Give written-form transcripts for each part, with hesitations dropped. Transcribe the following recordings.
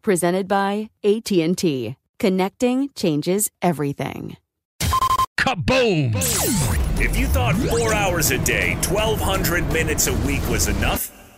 Presented by AT&T. Connecting changes everything. Kaboom! If you thought 4 hours a day, 1,200 minutes a week was enough,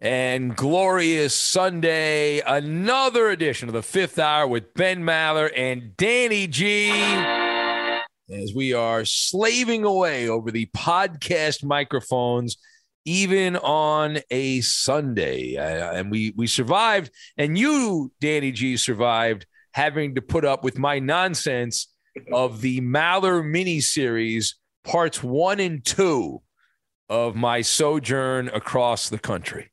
and glorious Sunday. Another edition of The Fifth Hour with Ben Maller and Danny G, as we are slaving away over the podcast microphones even on a Sunday. And we survived, and you, Danny G, survived having to put up with my nonsense of the Maller miniseries, parts 1 and 2 of my sojourn across the country.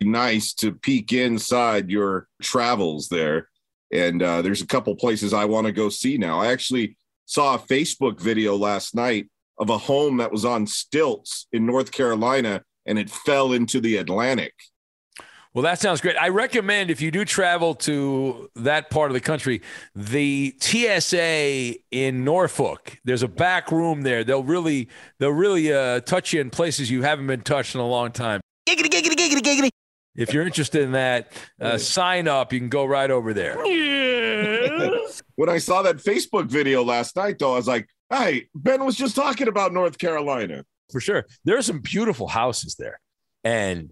Nice to peek inside your travels there. And there's a couple places I want to go see now. I actually saw a Facebook video last night of a home that was on stilts in North Carolina, and it fell into the Atlantic. Well, that sounds great. I recommend, if you do travel to that part of the country, the TSA in Norfolk. There's a back room there. They'll really touch you in places you haven't been touched in a long time. Giggity, giggity, giggity, giggity. If you're interested in that, sign up. You can go right over there. Yes. When I saw that Facebook video last night, though, I was like, hey, Ben was just talking about North Carolina. For sure. There are some beautiful houses there. And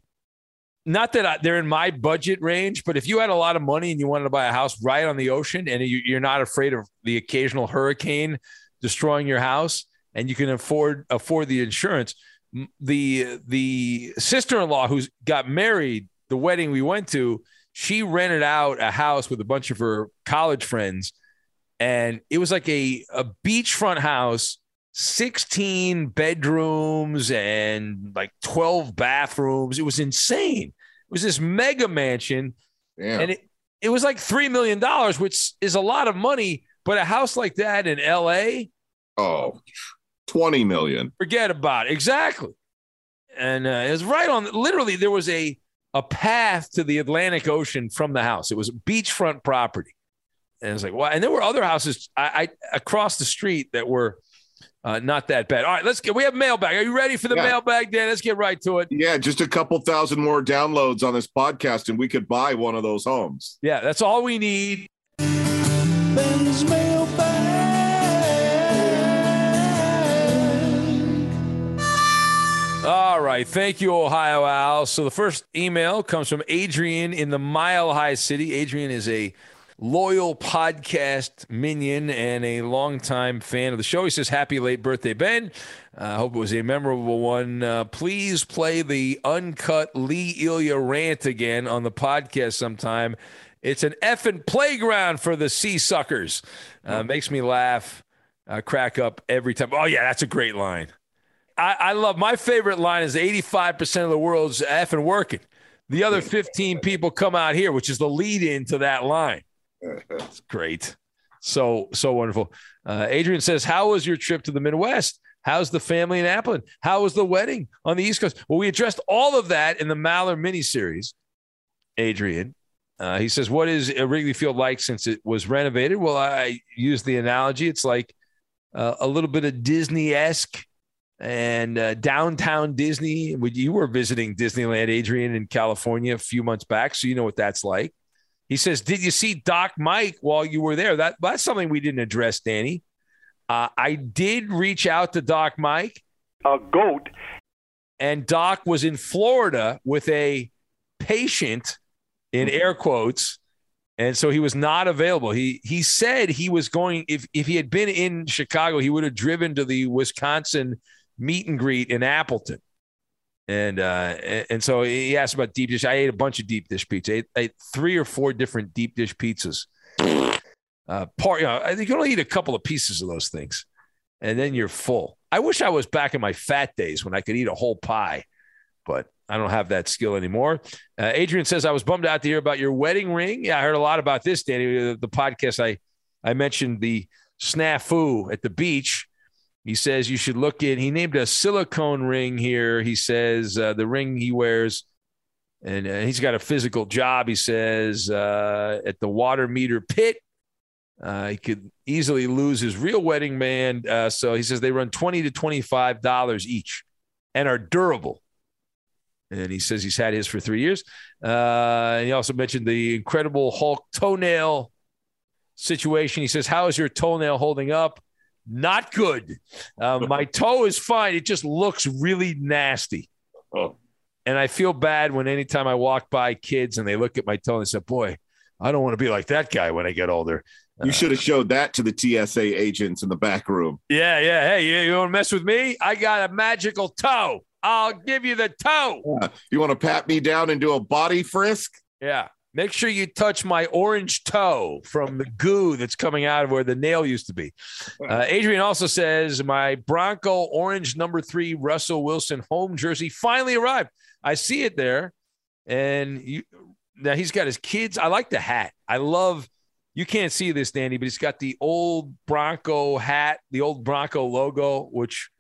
not that they're in my budget range, but if you had a lot of money and you wanted to buy a house right on the ocean, and you're not afraid of the occasional hurricane destroying your house, and you can afford the insurance, the sister-in-law who's got married, the wedding we went to, she rented out a house with a bunch of her college friends. And it was like a beachfront house, 16 bedrooms and like 12 bathrooms. It was insane. It was this mega mansion. Damn. And it was like $3 million, which is a lot of money. But a house like that in L.A.? Oh, $20 million. Forget about it. Exactly. And it was right on. Literally, there was a path to the Atlantic Ocean from the house. It was a beachfront property. And it's like, wow. And there were other houses I across the street that were not that bad. All right, we have mailbag. Are you ready for the mailbag, Dan? Let's get right to it. Yeah, just a couple thousand more downloads on this podcast, and we could buy one of those homes. Yeah, that's all we need. Ben's mailbag. All right, thank you, Ohio Al. So the first email comes from Adrian in the Mile High City. Adrian is a loyal podcast minion and a longtime fan of the show. He says, happy late birthday, Ben. I hope it was a memorable one. Please play the uncut Lee Ilya rant again on the podcast sometime. It's an effing playground for the sea suckers. Makes me laugh, crack up every time. Oh, yeah, that's a great line. I love, my favorite line is 85% of the world's effing working. The other 15 people come out here, which is the lead into that line. It's great. So wonderful. Adrian says, how was your trip to the Midwest? How's the family in Appleton? How was the wedding on the East Coast? Well, we addressed all of that in the Maller miniseries, Adrian. He says, what is Wrigley Field like since it was renovated? Well, I use the analogy. It's like a little bit of Disney-esque and downtown Disney. You were visiting Disneyland, Adrian, in California a few months back, so you know what that's like. He says, did you see Doc Mike while you were there? That's something we didn't address, Danny. I did reach out to Doc Mike. A goat. And Doc was in Florida with a patient, in air quotes, and so he was not available. He said he was going, if he had been in Chicago, he would have driven to the Wisconsin meet and greet in Appleton. And so he asked about deep dish. I ate a bunch of deep dish pizza. I ate 3 or 4 different deep dish pizzas. I think you only eat a couple of pieces of those things, and then you're full. I wish I was back in my fat days when I could eat a whole pie, but I don't have that skill anymore. Adrian says, I was bummed out to hear about your wedding ring. Yeah, I heard a lot about this, Danny. The podcast I mentioned the snafu at the beach. He says you should look in. He named a silicone ring here. He says the ring he wears, and he's got a physical job, he says, at the water meter pit. He could easily lose his real wedding band. So he says they run $20 to $25 each and are durable. And he says he's had his for 3 years. And he also mentioned the incredible Hulk toenail situation. He says, how is your toenail holding up? Not good. My toe is fine. It just looks really nasty. Oh. And I feel bad when anytime I walk by kids and they look at my toe and they say, boy, I don't want to be like that guy when I get older. You should have showed that to the TSA agents in the back room. Yeah. Hey, you want to mess with me? I got a magical toe. I'll give you the toe. Yeah. You want to pat me down and do a body frisk? Yeah. Make sure you touch my orange toe from the goo that's coming out of where the nail used to be. Adrian also says, my Bronco orange number 3 Russell Wilson home jersey finally arrived. I see it there. And now he's got his kids. I like the hat. I love, you can't see this, Danny, but he's got the old Bronco hat, the old Bronco logo, which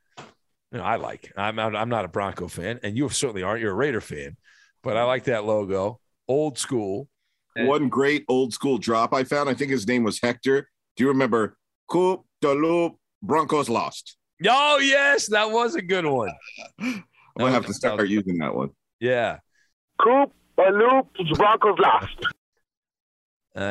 I like. I'm not a Bronco fan, and you certainly aren't. You're a Raider fan, but I like that logo. Old school. One great old school drop I found, I think his name was Hector. Do you remember? Coop, Dulup, Broncos lost. Oh, yes. That was a good one. I'm going to have to start using that one. Yeah. Coop, Dulup, Broncos lost.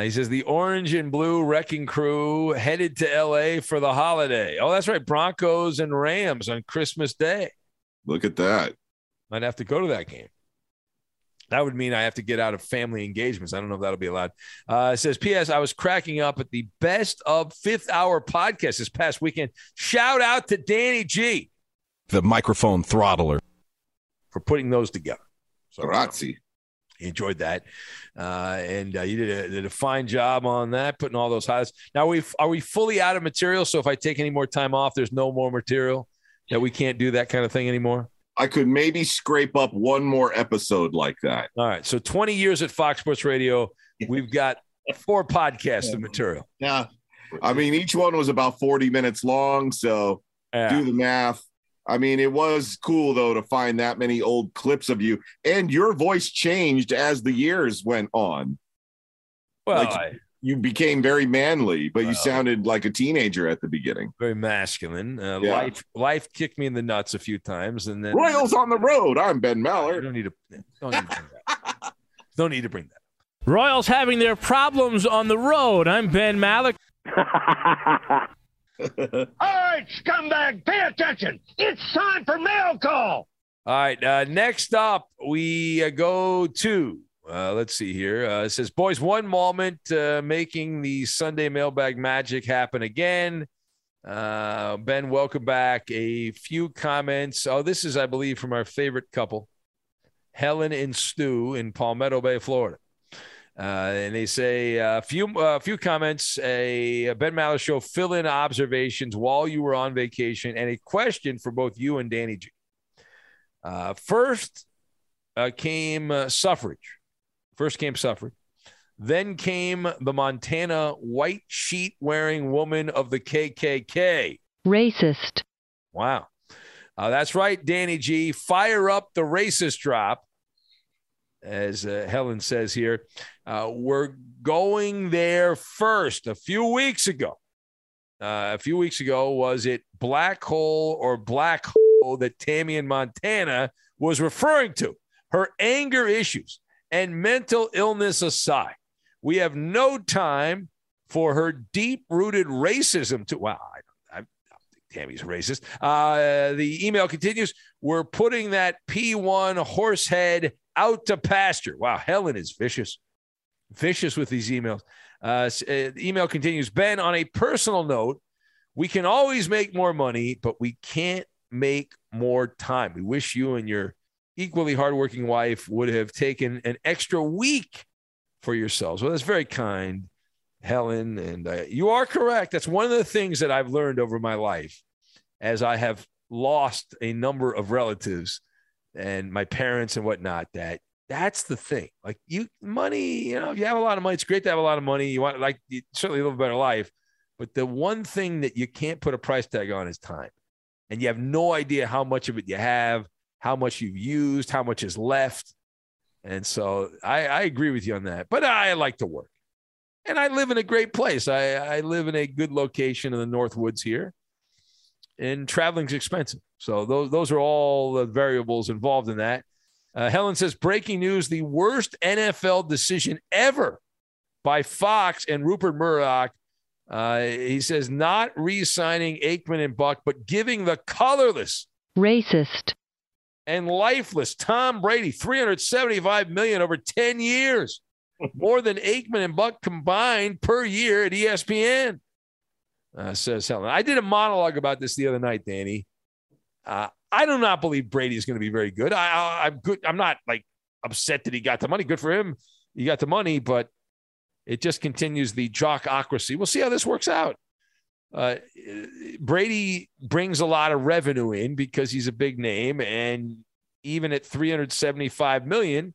He says the orange and blue wrecking crew headed to L.A. for the holiday. Oh, that's right. Broncos and Rams on Christmas Day. Look at that. Might have to go to that game. That would mean I have to get out of family engagements. I don't know if that'll be allowed. It says, P.S. I was cracking up at the Best of Fifth Hour podcast this past weekend. Shout out to Danny G, the microphone throttler, for putting those together. So, grazie. Enjoyed that, and you did a fine job on that, putting all those highlights. Now, are we fully out of material? So if I take any more time off, there's no more material that we can't do that kind of thing anymore? I could maybe scrape up one more episode like that. All right, so 20 years at Fox Sports Radio, we've got 4 podcasts of material. Yeah, I mean, each one was about 40 minutes long, so do the math. I mean, it was cool, though, to find that many old clips of you. And your voice changed as the years went on. Well, like you became very manly, but you sounded like a teenager at the beginning. Very masculine. Yeah. Life kicked me in the nuts a few times. And then Royals on the road. I'm Ben Maller. You don't need to bring that. Don't need to bring that. Royals having their problems on the road. I'm Ben Maller. All right, scumbag, pay attention. It's time for mail call. All right, next up, we go to, let's see here. It says, boys, one moment making the Sunday mailbag magic happen again. Ben, welcome back. A few comments. Oh, this is, I believe, from our favorite couple, Helen and Stu in Palmetto Bay, Florida. And they say a few comments, a Ben Maller Show fill-in observations while you were on vacation, and a question for both you and Danny G. First came suffrage. Then came the Montana white sheet wearing woman of the KKK. Racist. Wow. That's right, Danny G. Fire up the racist drop. As Helen says here, we're going there first. A few weeks ago, was it black hole or black hole that Tammy in Montana was referring to? Her anger issues and mental illness aside, we have no time for her deep-rooted racism to... Wow, I don't think Tammy's racist. The email continues. We're putting that P1 horse head out to pasture. Wow, Helen is vicious. Vicious with these emails. The email continues. Ben, on a personal note, we can always make more money, but we can't make more time. We wish you and your equally hardworking wife would have taken an extra week for yourselves. Well, that's very kind, Helen. And you are correct. That's one of the things that I've learned over my life as I have lost a number of relatives and my parents and whatnot, that's the thing. Like money, if you have a lot of money, it's great to have a lot of money. You want, you certainly live a better life, but the one thing that you can't put a price tag on is time. And you have no idea how much of it you have, how much you've used, how much is left. And so I agree with you on that, but I like to work and I live in a great place. I live in a good location in the North Woods here, and traveling's expensive. So those are all the variables involved in that. Helen says, breaking news, the worst NFL decision ever by Fox and Rupert Murdoch. He says, not re-signing Aikman and Buck, but giving the colorless, racist, and lifeless Tom Brady $375 million over 10 years, more than Aikman and Buck combined per year at ESPN, says Helen. I did a monologue about this the other night, Danny. I do not believe Brady's going to be very good. I'm good. I'm not upset that he got the money. Good for him. He got the money, but it just continues the jockocracy. We'll see how this works out. Brady brings a lot of revenue in because he's a big name. And even at $375 million,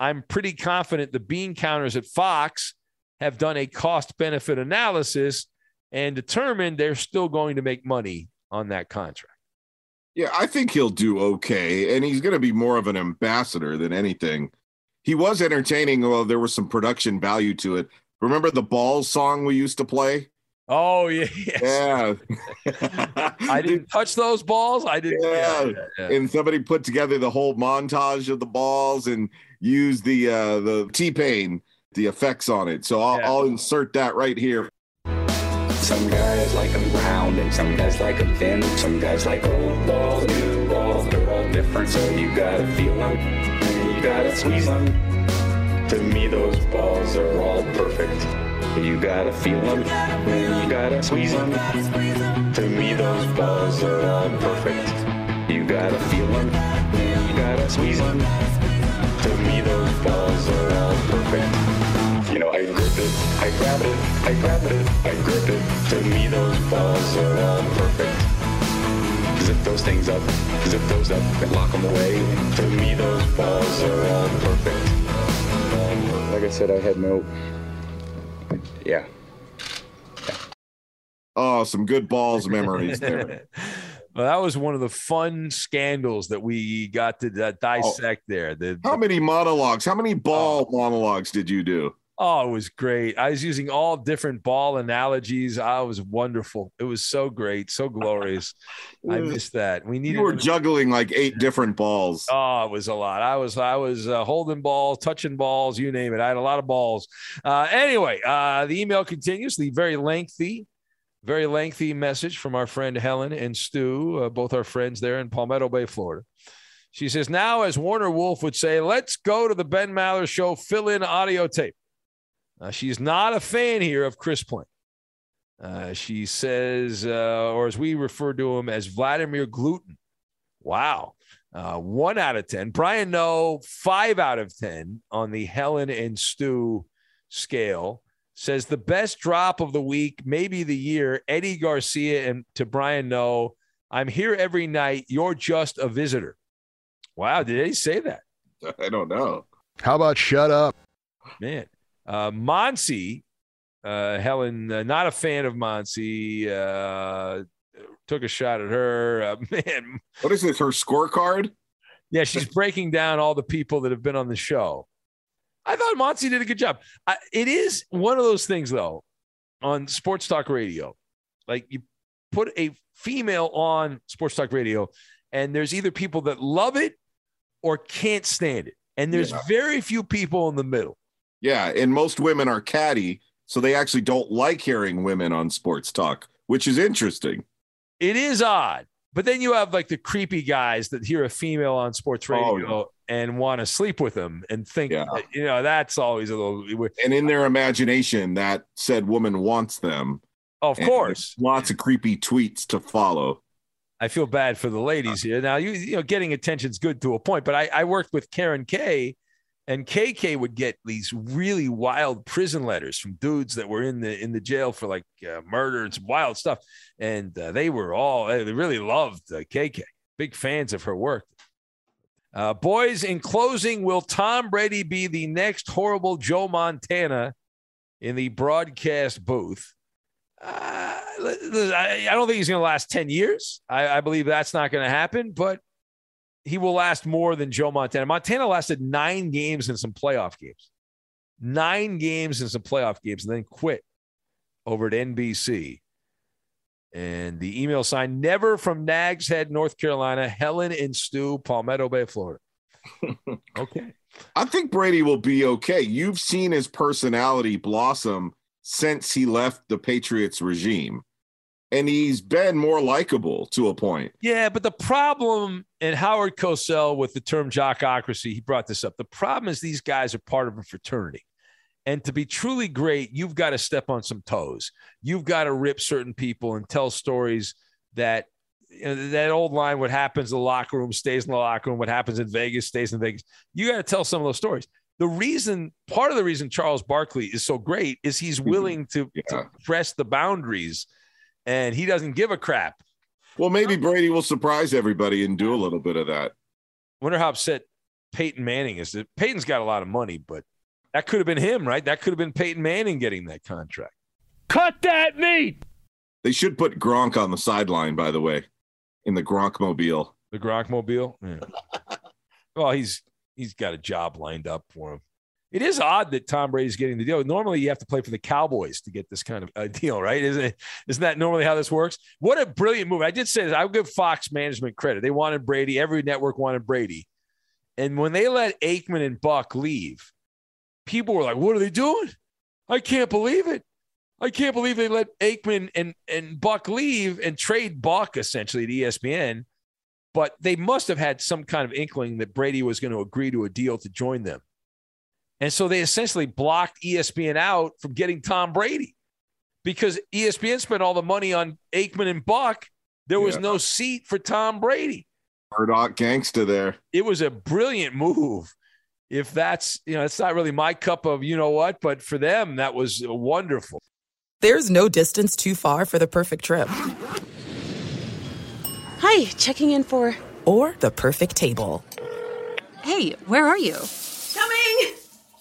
I'm pretty confident the bean counters at Fox have done a cost-benefit analysis and determined they're still going to make money on that contract. Yeah, I think he'll do okay, and he's going to be more of an ambassador than anything. He was entertaining, although there was some production value to it. Remember the Balls song we used to play? Oh, yes. Yeah. I didn't touch those balls. I didn't. Yeah. And somebody put together the whole montage of the balls and used the T-Pain, the effects on it. So I'll insert that right here. Some guys like them round and some guys like them thin. Some guys like old balls, new balls. They're all different, so you gotta feel them and you gotta squeeze them. To me, those balls are all perfect. You gotta feel them and you gotta squeeze them. To me, those balls are all perfect. You gotta feel them and you gotta squeeze them. To me, those balls are all perfect. I grip it, I grab it, I grab it, I grip it. To me, those balls are all perfect. Zip those things up, zip those up, and lock them away. To me, those balls are all perfect. Like I said, I had no... Yeah. Oh, some good balls memories there. Well, that was one of the fun scandals that we got to dissect there. How many monologues, how many ball monologues did you do? Oh, it was great. I was using all different ball analogies. I was wonderful. It was so great, so glorious. I missed that. You were juggling like 8 different balls. Oh, it was a lot. I was holding balls, touching balls, you name it. I had a lot of balls. Anyway, the email continues. The very lengthy message from our friend Helen and Stu, both our friends there in Palmetto Bay, Florida. She says, now, as Warner Wolf would say, let's go to the Ben Maller Show fill-in audio tape. She's not a fan here of Chris Plain. She says, or as we refer to him as Vladimir Gluten. Wow. 1 out of 10. Brian No, 5 out of 10 on the Helen and Stu scale. Says the best drop of the week, maybe the year, Eddie Garcia and to Brian No. I'm here every night. You're just a visitor. Wow. Did Eddie say that? I don't know. How about shut up? Man. Monsi, Helen, not a fan of Monsi, took a shot at her. Man, what is this? Her scorecard? Yeah, she's breaking down all the people that have been on the show. I thought Monsi did a good job. It is one of those things, though, on sports talk radio. Like, you put a female on sports talk radio, and there's either people that love it or can't stand it. And there's very few people in the middle. Yeah, and most women are catty, so they actually don't like hearing women on sports talk, which is interesting. It is odd. But then you have like the creepy guys that hear a female on sports radio and want to sleep with them and think, that, you know, that's always a little. And in their imagination, that said woman wants them. Of course. Lots of creepy tweets to follow. I feel bad for the ladies here. Now, you know, getting attention's good to a point, but I worked with Karen K, and KK would get these really wild prison letters from dudes that were in the jail for like murder and some wild stuff. And they really loved KK, big fans of her work. Boys, in closing, will Tom Brady be the next horrible Joe Montana in the broadcast booth? I don't think he's going to last 10 years. I believe that's not going to happen, but he will last more than Joe Montana. Montana lasted 9 games and some playoff games. 9 games and some playoff games, and then quit over at NBC. And the email sign, never from Nags Head, North Carolina, Helen and Stu, Palmetto Bay, Florida. Okay. I think Brady will be okay. You've seen his personality blossom since he left the Patriots regime. And he's been more likable to a point. Yeah, but the problem, and Howard Cosell with the term jockocracy, he brought this up. The problem is these guys are part of a fraternity. And to be truly great, you've got to step on some toes. You've got to rip certain people and tell stories that, you know, that old line, what happens in the locker room stays in the locker room. What happens in Vegas stays in Vegas. You got to tell some of those stories. The reason, part of the reason Charles Barkley is so great is he's willing to press the boundaries, and he doesn't give a crap. Well, maybe Brady will surprise everybody and do a little bit of that. Wonder how upset Peyton Manning is. Peyton's got a lot of money, but that could have been him, right? That could have been Peyton Manning getting that contract. Cut that meat! They should put Gronk on the sideline, by the way, in the Gronkmobile. The Gronkmobile? Yeah. Well, he's got a job lined up for him. It is odd that Tom Brady's getting the deal. Normally, you have to play for the Cowboys to get this kind of deal, right? Isn't that normally how this works? What a brilliant move. I did say this. I would give Fox management credit. They wanted Brady. Every network wanted Brady. And when they let Aikman and Buck leave, people were like, what are they doing? I can't believe it. I can't believe they let Aikman and Buck leave and trade Buck, essentially, to ESPN. But they must have had some kind of inkling that Brady was going to agree to a deal to join them. And so they essentially blocked ESPN out from getting Tom Brady, because ESPN spent all the money on Aikman and Buck. There was no seat for Tom Brady. Murdoch gangsta there. It was a brilliant move. If that's, you know, it's not really my cup of, you know what, but for them, that was wonderful. There's no distance too far for the perfect trip. Hi, checking in for... Or the perfect table. Hey, where are you? Coming!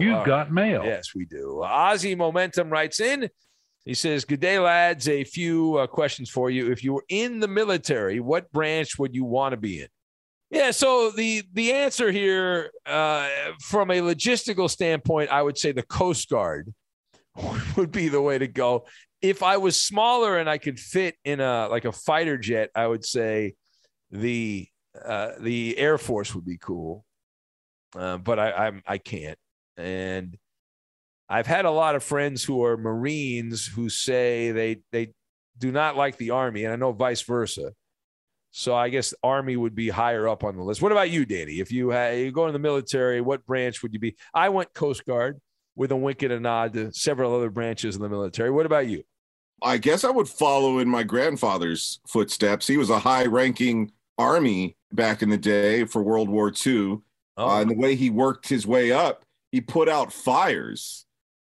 You've got mail. Yes, we do. Ozzy Momentum writes in. He says, good day, lads. A few questions for you. If you were in the military, what branch would you want to be in? Yeah, so the answer here, from a logistical standpoint, I would say the Coast Guard would be the way to go. If I was smaller and I could fit in a fighter jet, I would say the Air Force would be cool. But I can't. And I've had a lot of friends who are Marines who say they do not like the Army, and I know vice versa. So I guess Army would be higher up on the list. What about you, Danny? If you go in the military, what branch would you be? I went Coast Guard with a wink and a nod to several other branches in the military. What about you? I guess I would follow in my grandfather's footsteps. He was a high-ranking Army back in the day for World War II. Oh. And the way he worked his way up, he put out fires.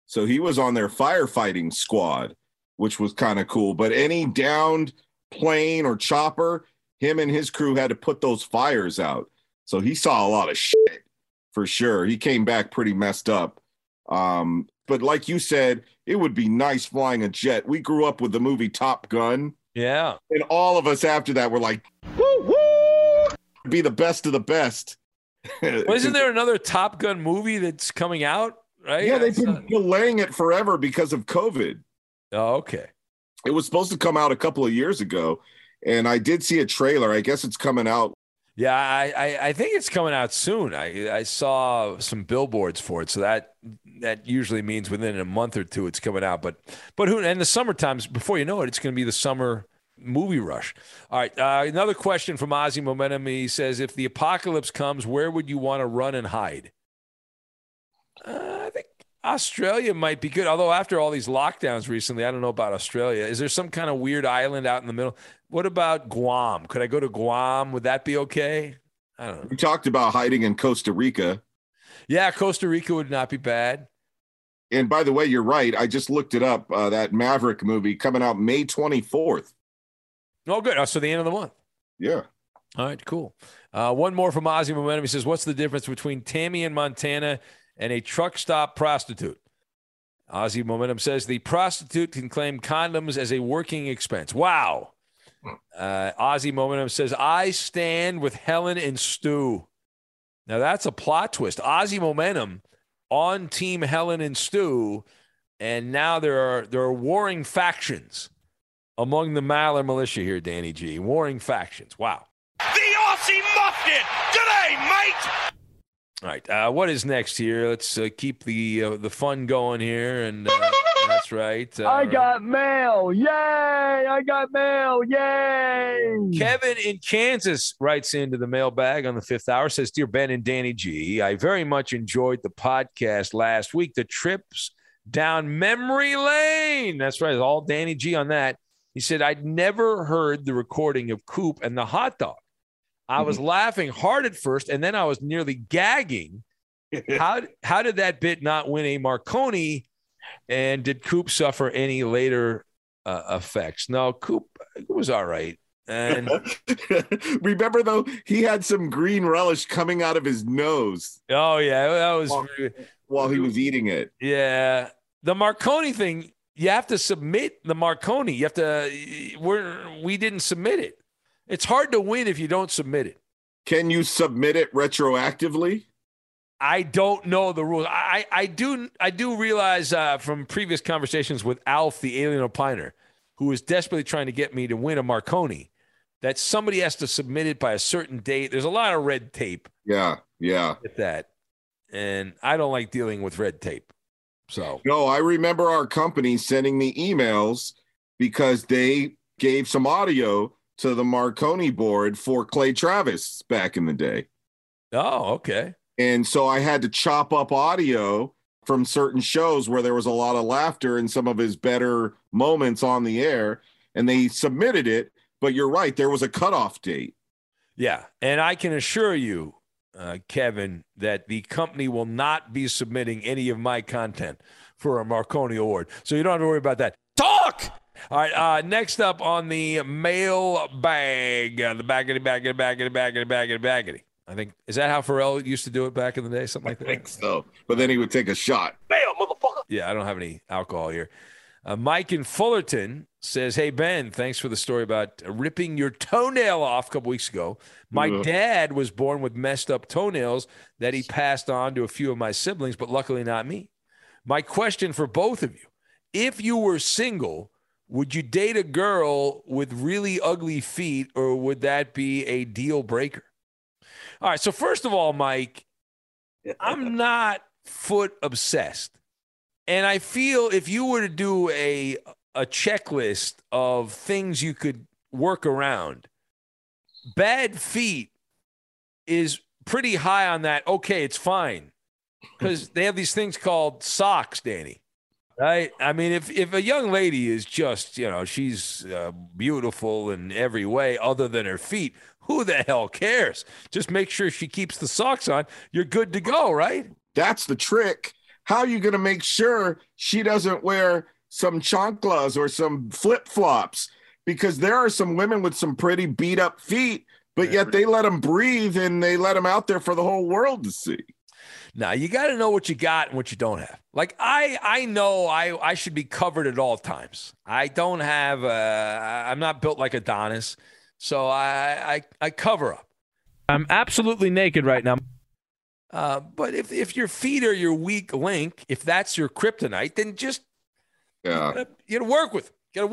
So he was on their firefighting squad, which was kind of cool. But any downed plane or chopper, him and his crew had to put those fires out. So he saw a lot of shit for sure. He came back pretty messed up. But like you said, it would be nice flying a jet. We grew up with the movie Top Gun. Yeah. And all of us after that were like, woo, woo, be the best of the best. Well, isn't there another Top Gun movie that's coming out, right? Yeah, they've been delaying it forever because of COVID. Oh, okay. It was supposed to come out a couple of years ago, and I did see a trailer. I guess it's coming out. Yeah, I think it's coming out soon. I saw some billboards for it, so that usually means within a month or two it's coming out. But who? And the summertime's before you know it, it's going to be the summer movie rush. All right. Another question from Ozzy Momentum. He says, if the apocalypse comes, where would you want to run and hide? I think Australia might be good. Although after all these lockdowns recently, I don't know about Australia. Is there some kind of weird island out in the middle? What about Guam? Could I go to Guam? Would that be okay? I don't know. We talked about hiding in Costa Rica. Yeah. Costa Rica would not be bad. And by the way, you're right. I just looked it up. That Maverick movie coming out May 24th. Oh, good. So the end of the month. Yeah. All right, cool. One more from Ozzy Momentum. He says, what's the difference between Tammy in Montana and a truck stop prostitute? Ozzy Momentum says the prostitute can claim condoms as a working expense. Wow. Ozzy Momentum says, I stand with Helen and Stu. Now, that's a plot twist. Ozzy Momentum on Team Helen and Stu, and now there are warring factions among the Maller militia here, Danny G. Warring factions. Wow. The Aussie muffed it. G'day, mate. All right. What is next here? Let's keep the fun going here. And that's right. I got mail. Yay. I got mail. Yay. Kevin in Kansas writes into the mailbag on the Fifth Hour. Says, dear Ben and Danny G, I very much enjoyed the podcast last week. The trips down memory lane. That's right. All Danny G on that. He said, I'd never heard the recording of Coop and the hot dog. I was laughing hard at first, and then I was nearly gagging. How did that bit not win a Marconi? And did Coop suffer any later effects? No, Coop was all right. And remember, though, he had some green relish coming out of his nose. Oh, yeah. That was while he was eating it. Yeah. The Marconi thing. You have to submit the Marconi. You have to. We didn't submit it. It's hard to win if you don't submit it. Can you submit it retroactively? I don't know the rules. I do realize from previous conversations with Alf, the alien opiner, who is desperately trying to get me to win a Marconi, that somebody has to submit it by a certain date. There's a lot of red tape. Yeah. With that, and I don't like dealing with red tape. So no, I remember our company sending me emails because they gave some audio to the Marconi board for Clay Travis back in the day. Oh, okay. And so I had to chop up audio from certain shows where there was a lot of laughter and some of his better moments on the air, and they submitted it. But you're right, there was a cutoff date. Yeah, and I can assure you, Kevin, that the company will not be submitting any of my content for a Marconi Award. So you don't have to worry about that. Talk! All right, next up on the mailbag, the baggity. I think, is that how Pharrell used to do it back in the day? Something like that? I think so. But then he would take a shot. Bam, motherfucker. Yeah, I don't have any alcohol here. Mike in Fullerton says, hey, Ben, thanks for the story about ripping your toenail off a couple weeks ago. My dad was born with messed up toenails that he passed on to a few of my siblings, but luckily not me. My question for both of you, if you were single, would you date a girl with really ugly feet, or would that be a deal breaker? All right, so first of all, Mike, I'm not foot obsessed. And I feel if you were to do a checklist of things you could work around, bad feet is pretty high on that. Okay, it's fine. Because they have these things called socks, Danny. Right? I mean, if a young lady is just, you know, she's beautiful in every way other than her feet, who the hell cares? Just make sure she keeps the socks on. You're good to go, right? That's the trick. How are you going to make sure she doesn't wear some chanclas or some flip-flops? Because there are some women with some pretty beat-up feet, but yet they let them breathe and they let them out there for the whole world to see. Now, you got to know what you got and what you don't have. Like, I know I should be covered at all times. I don't have I'm not built like Adonis. So I cover up. I'm absolutely naked right now. But if your feet are your weak link, if that's your kryptonite, then just you gotta work with them.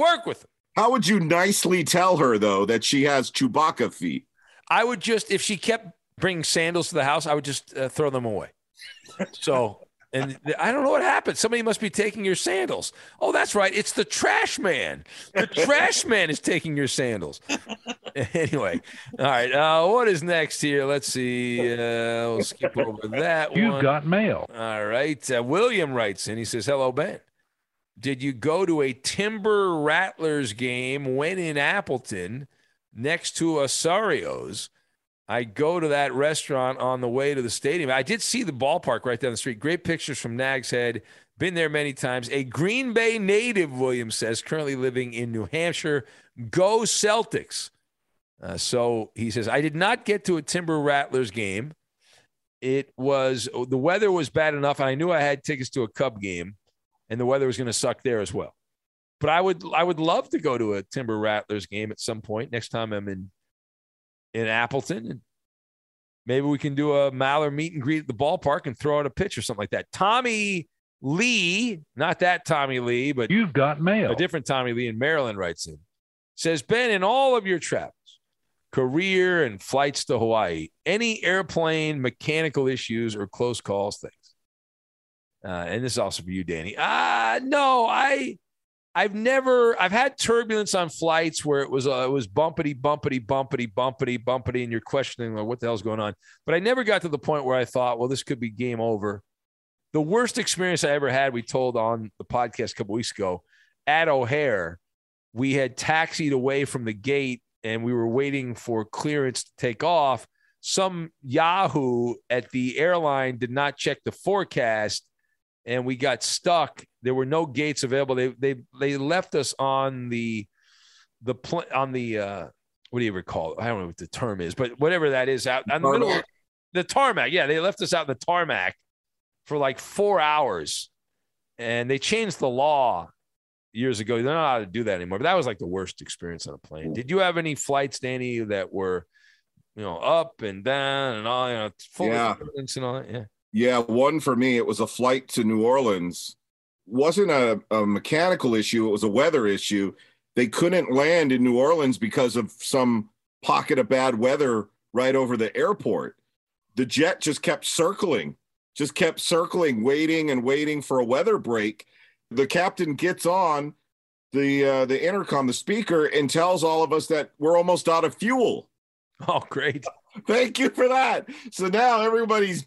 How would you nicely tell her, though, that she has Chewbacca feet? I would just, if she kept bringing sandals to the house, I would just throw them away. So, and I don't know what happened. Somebody must be taking your sandals. Oh, that's right. It's the trash man. The trash man is taking your sandals. Anyway, all right. What is next here? Let's see. We'll skip over that. You've got mail. All right. William writes in. He says, hello, Ben. Did you go to a Timber Rattlers game when in Appleton next to Osario's? I go to that restaurant on the way to the stadium. I did see the ballpark right down the street. Great pictures from Nag's Head. Been there many times. A Green Bay native, William says, currently living in New Hampshire. Go Celtics. So he says, I did not get to a Timber Rattlers game. The weather was bad enough, and I knew I had tickets to a Cub game, and the weather was going to suck there as well. But I would love to go to a Timber Rattlers game at some point. Next time I'm in Appleton. Maybe we can do a Maller meet and greet at the ballpark and throw out a pitch or something like that. Tommy Lee, not that Tommy Lee, but you've got mail. A different Tommy Lee in Maryland writes in, says, Ben, in all of your travels, career and flights to Hawaii, any airplane mechanical issues or close calls things? And this is also for you, Danny. No, I've had turbulence on flights where it was bumpity, and you're questioning, well, what the hell's going on? But I never got to the point where I thought, well, this could be game over. The worst experience I ever had, we told on the podcast a couple weeks ago, at O'Hare, we had taxied away from the gate, and we were waiting for clearance to take off. Some yahoo at the airline did not check the forecast, and we got stuck. There were no gates available. They left us on the what do you recall it? I don't know what the term is, but whatever that is, out on the middle of the tarmac. Yeah, they left us out in the tarmac for like 4 hours, and they changed the law years ago. They're not allowed to do that anymore. But that was like the worst experience on a plane. Did you have any flights, Danny, that were, you know, up and down and all, you know, full of turbulence and all that? Yeah, one for me, it was a flight to New Orleans. Wasn't a mechanical issue. It was a weather issue. They couldn't land in New Orleans because of some pocket of bad weather right over the airport. The jet just kept circling, waiting for a weather break. The captain gets on the intercom, the speaker, and tells all of us that we're almost out of fuel. Oh, great. Thank you for that. So now everybody's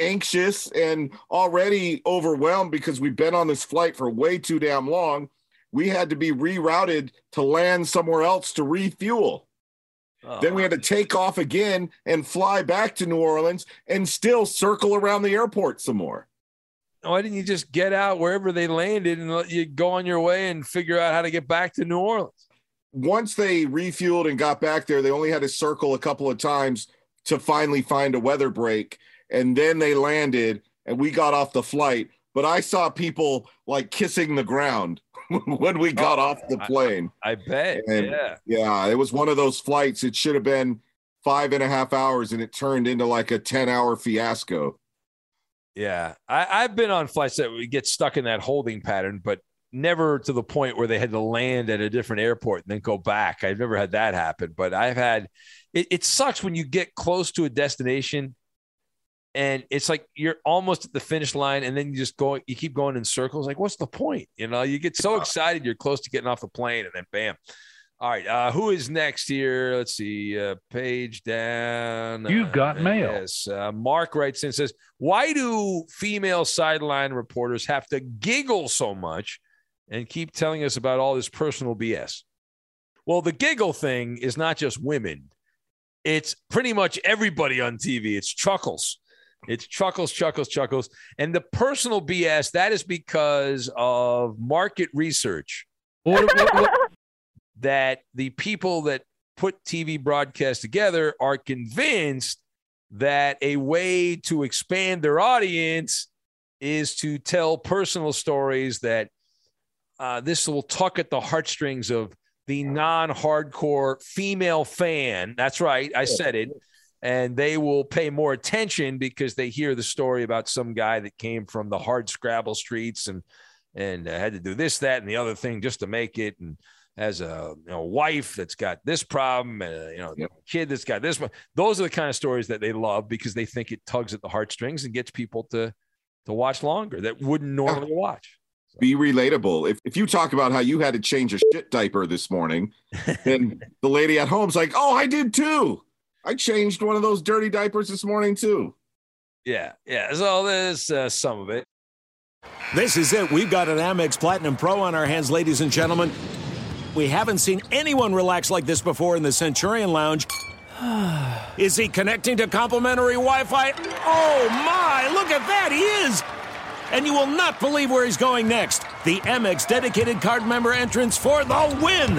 anxious and already overwhelmed because we've been on this flight for way too damn long. We had to be rerouted to land somewhere else to refuel. Oh, then we had to take off again and fly back to New Orleans and still circle around the airport some more. Why didn't you just get out wherever they landed and let you go on your way and figure out how to get back to New Orleans? Once they refueled and got back there, they only had to circle a couple of times to finally find a weather break. And then they landed and we got off the flight. But I saw people like kissing the ground when we got off the plane. I bet. And, yeah, it was one of those flights. It should have been 5.5 hours and it turned into like a 10-hour fiasco. Yeah, I've been on flights that we get stuck in that holding pattern, but never to the point where they had to land at a different airport and then go back. I've never had that happen, but I've had it sucks when you get close to a destination and it's like you're almost at the finish line and then you just go, you keep going in circles. Like, what's the point? You know, you get so excited, you're close to getting off the plane and then bam. All right, who is next here? Let's see, page down. You've got mail. Yes, Mark writes in and says, why do female sideline reporters have to giggle so much and keep telling us about all this personal BS? Well, the giggle thing is not just women. It's pretty much everybody on TV. It's chuckles. It's chuckles, chuckles, chuckles. And the personal BS, that is because of market research. That the people that put TV broadcasts together are convinced that a way to expand their audience is to tell personal stories that this will tuck at the heartstrings of the non-hardcore female fan. That's right. I said it. And they will pay more attention because they hear the story about some guy that came from the hard scrabble streets and had to do this, that, and the other thing just to make it. And as a wife that's got this problem, and kid that's got this one. Those are the kind of stories that they love because they think it tugs at the heartstrings and gets people to watch longer that wouldn't normally watch. So. Be relatable. If you talk about how you had to change a shit diaper this morning, then the lady at home's like, "Oh, I did too. I changed one of those dirty diapers this morning too." Yeah. So there's some of it. This is it. We've got an Amex Platinum Pro on our hands, ladies and gentlemen. We haven't seen anyone relax like this before in the Centurion Lounge. Is he connecting to complimentary Wi-Fi? Oh, my, look at that, he is! And you will not believe where he's going next. The Amex dedicated card member entrance for the win!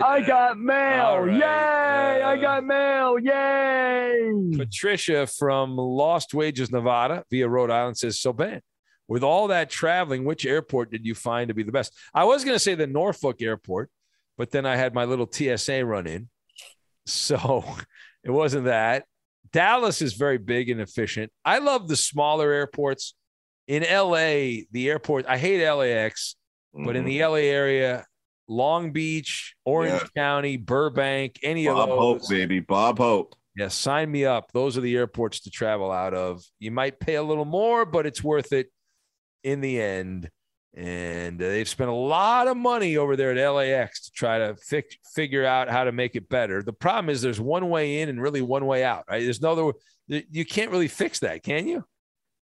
I got mail. Right. Yay. I got mail. Yay. Patricia from Lost Wages, Nevada, via Rhode Island says, so Ben, with all that traveling, which airport did you find to be the best? I was going to say the Norfolk airport, but then I had my little TSA run in. So it wasn't that. Dallas is very big and efficient. I love the smaller airports. In LA, the airport, I hate LAX, but in the LA area, Long Beach, Orange County, Burbank, any of those. Bob Hope, baby. Bob Hope. Yeah, sign me up. Those are the airports to travel out of. You might pay a little more, but it's worth it in the end. And they've spent a lot of money over there at LAX to try to figure out how to make it better. The problem is there's one way in and really one way out. Right? There's no other way. You can't really fix that, can you?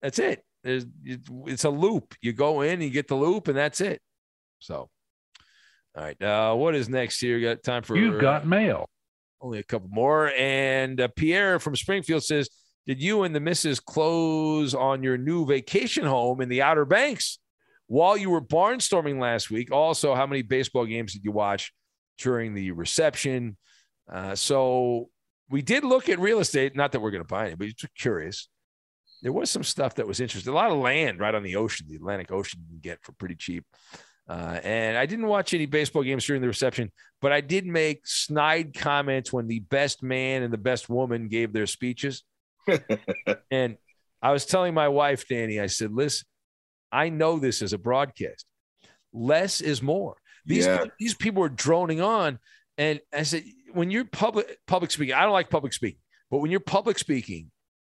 That's it. It's a loop. You go in, you get the loop, and that's it. So. All right. What is next here? Got time for You've got mail. Only a couple more. And Pierre from Springfield says, did you and the missus close on your new vacation home in the Outer Banks while you were barnstorming last week? Also, how many baseball games did you watch during the reception? So we did look at real estate. Not that we're going to buy it, but just curious. There was some stuff that was interesting. A lot of land right on the ocean, the Atlantic Ocean, you can get for pretty cheap. And I didn't watch any baseball games during the reception, but I did make snide comments when the best man and the best woman gave their speeches. And I was telling my wife, Danny, I said, listen, I know this is a broadcast. Less is more. These people are droning on. And I said, when you're public speaking, I don't like public speaking, but when you're public speaking,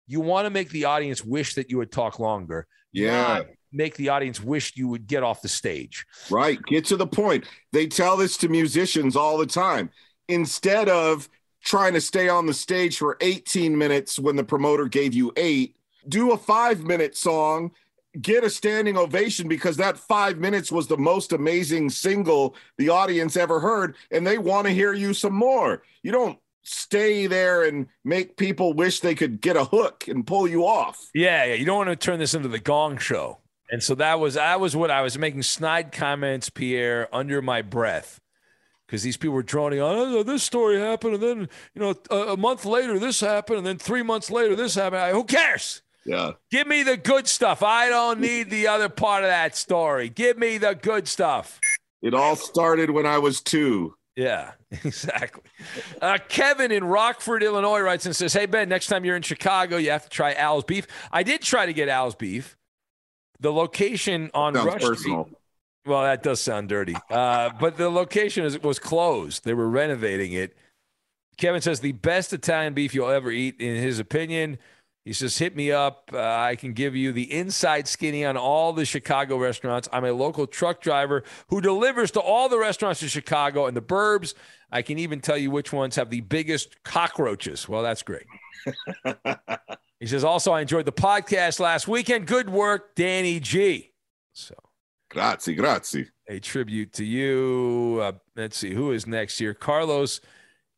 you want to make the audience wish that you would talk longer. Yeah. Make the audience wish you would get off the stage. Right. Get to the point. They tell this to musicians all the time. Instead of trying to stay on the stage for 18 minutes when the promoter gave you 8, do a 5-minute song, get a standing ovation because that 5 minutes was the most amazing single the audience ever heard, and they want to hear you some more. You don't stay there and make people wish they could get a hook and pull you off. Yeah. You don't want to turn this into the Gong Show. And so that was what I was making snide comments, Pierre, under my breath, because these people were droning on, oh, this story happened, and then, a month later this happened, and then 3 months later this happened. Who cares? Yeah. Give me the good stuff. I don't need the other part of that story. Give me the good stuff. It all started when I was 2. Yeah, exactly. Kevin in Rockford, Illinois writes and says, hey, Ben, next time you're in Chicago, you have to try Al's Beef. I did try to get Al's Beef. The location on Rush Street. Well, that does sound dirty. But the location was closed. They were renovating it. Kevin says the best Italian beef you'll ever eat, in his opinion. He says, hit me up. I can give you the inside skinny on all the Chicago restaurants. I'm a local truck driver who delivers to all the restaurants in Chicago and the burbs. I can even tell you which ones have the biggest cockroaches. Well, that's great. He says, also, I enjoyed the podcast last weekend. Good work, Danny G. So, grazie. A tribute to you. Let's see who is next here. Carlos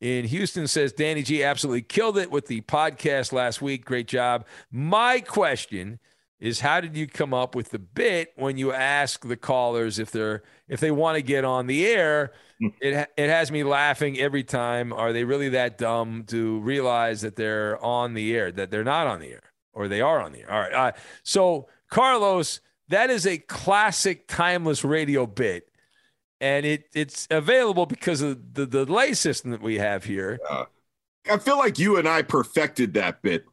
in Houston says, Danny G absolutely killed it with the podcast last week. Great job. My question is, how did you come up with the bit when you ask the callers if they want to get on the air? It has me laughing every time. Are they really that dumb to realize that they're on the air, that they're not on the air, or they are on the air? All right. So, Carlos, that is a classic timeless radio bit. And it's available because of the delay system that we have here. I feel like you and I perfected that bit.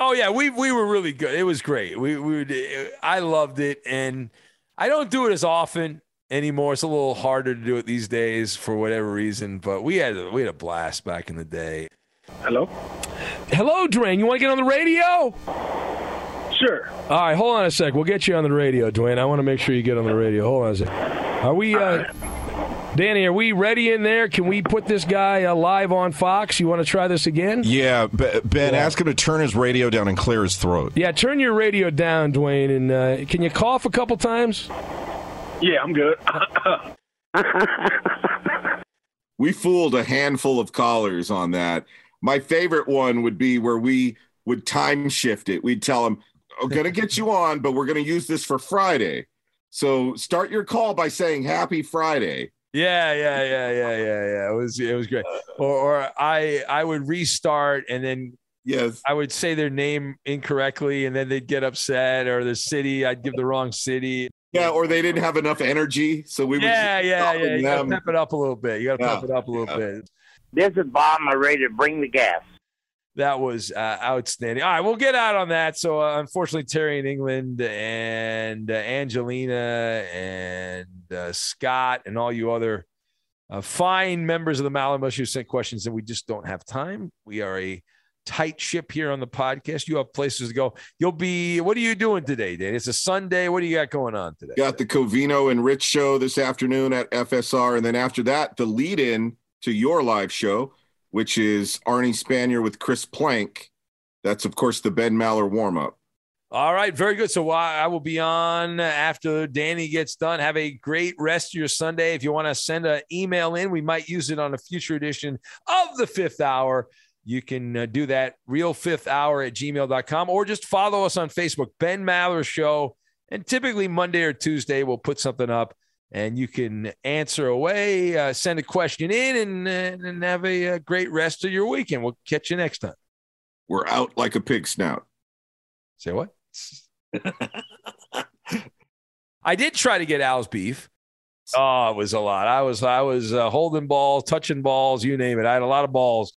Oh yeah, we were really good. It was great. I loved it, and I don't do it as often anymore. It's a little harder to do it these days for whatever reason. But we had a blast back in the day. Hello, Dwayne. You want to get on the radio? Sure. All right, hold on a sec. We'll get you on the radio, Dwayne. I want to make sure you get on the radio. Hold on a sec. Are we, Danny, are we ready in there? Can we put this guy live on Fox? You want to try this again? Yeah, Ben, ask him to turn his radio down and clear his throat. Yeah, turn your radio down, Dwayne, and can you cough a couple times? Yeah, I'm good. We fooled a handful of callers on that. My favorite one would be where we would time shift it. We'd tell them, I'm going to get you on, but we're going to use this for Friday. So start your call by saying Happy Friday. Yeah. It was great. Or I would restart, and then yes, I would say their name incorrectly, and then they'd get upset, or the city, I'd give the wrong city. Yeah, or they didn't have enough energy, so we would You got to pep it up a little bit. You got to pep it up a little bit. There's a bomb. I'm ready to bring the gas. That was outstanding. All right, we'll get out on that. So, unfortunately, Terry in England and Angelina and Scott and all you other fine members of the Maller Show sent questions, and we just don't have time. We are a tight ship here on the podcast. You have places to go. What are you doing today, Dan? It's a Sunday. What do you got going on today? Got the Covino and Rich show this afternoon at FSR, and then after that, the lead-in to your live show, which is Arnie Spanier with Chris Plank. That's, of course, the Ben Maller warm-up. All right, very good. So I will be on after Danny gets done. Have a great rest of your Sunday. If you want to send an email in, we might use it on a future edition of The Fifth Hour. You can do that, realfifthhour@gmail.com, or just follow us on Facebook, Ben Maller Show. And typically Monday or Tuesday, we'll put something up and you can answer away, send a question in, and have a great rest of your weekend. We'll catch you next time. We're out like a pig snout. Say what? I did try to get Al's Beef. Oh, it was a lot. I was holding balls, touching balls, you name it. I had a lot of balls.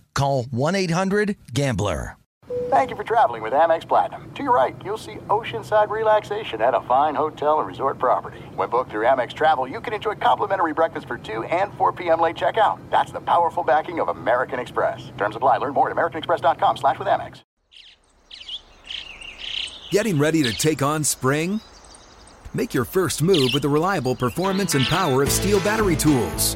call 1-800-GAMBLER. Thank you for traveling with Amex Platinum. To your right, you'll see oceanside relaxation at a fine hotel and resort property. When booked through Amex Travel, you can enjoy complimentary breakfast for 2 and 4 p.m. late checkout. That's the powerful backing of American Express. Terms apply. Learn more at americanexpress.com/withAmex. Getting ready to take on spring? Make your first move with the reliable performance and power of Steel battery tools.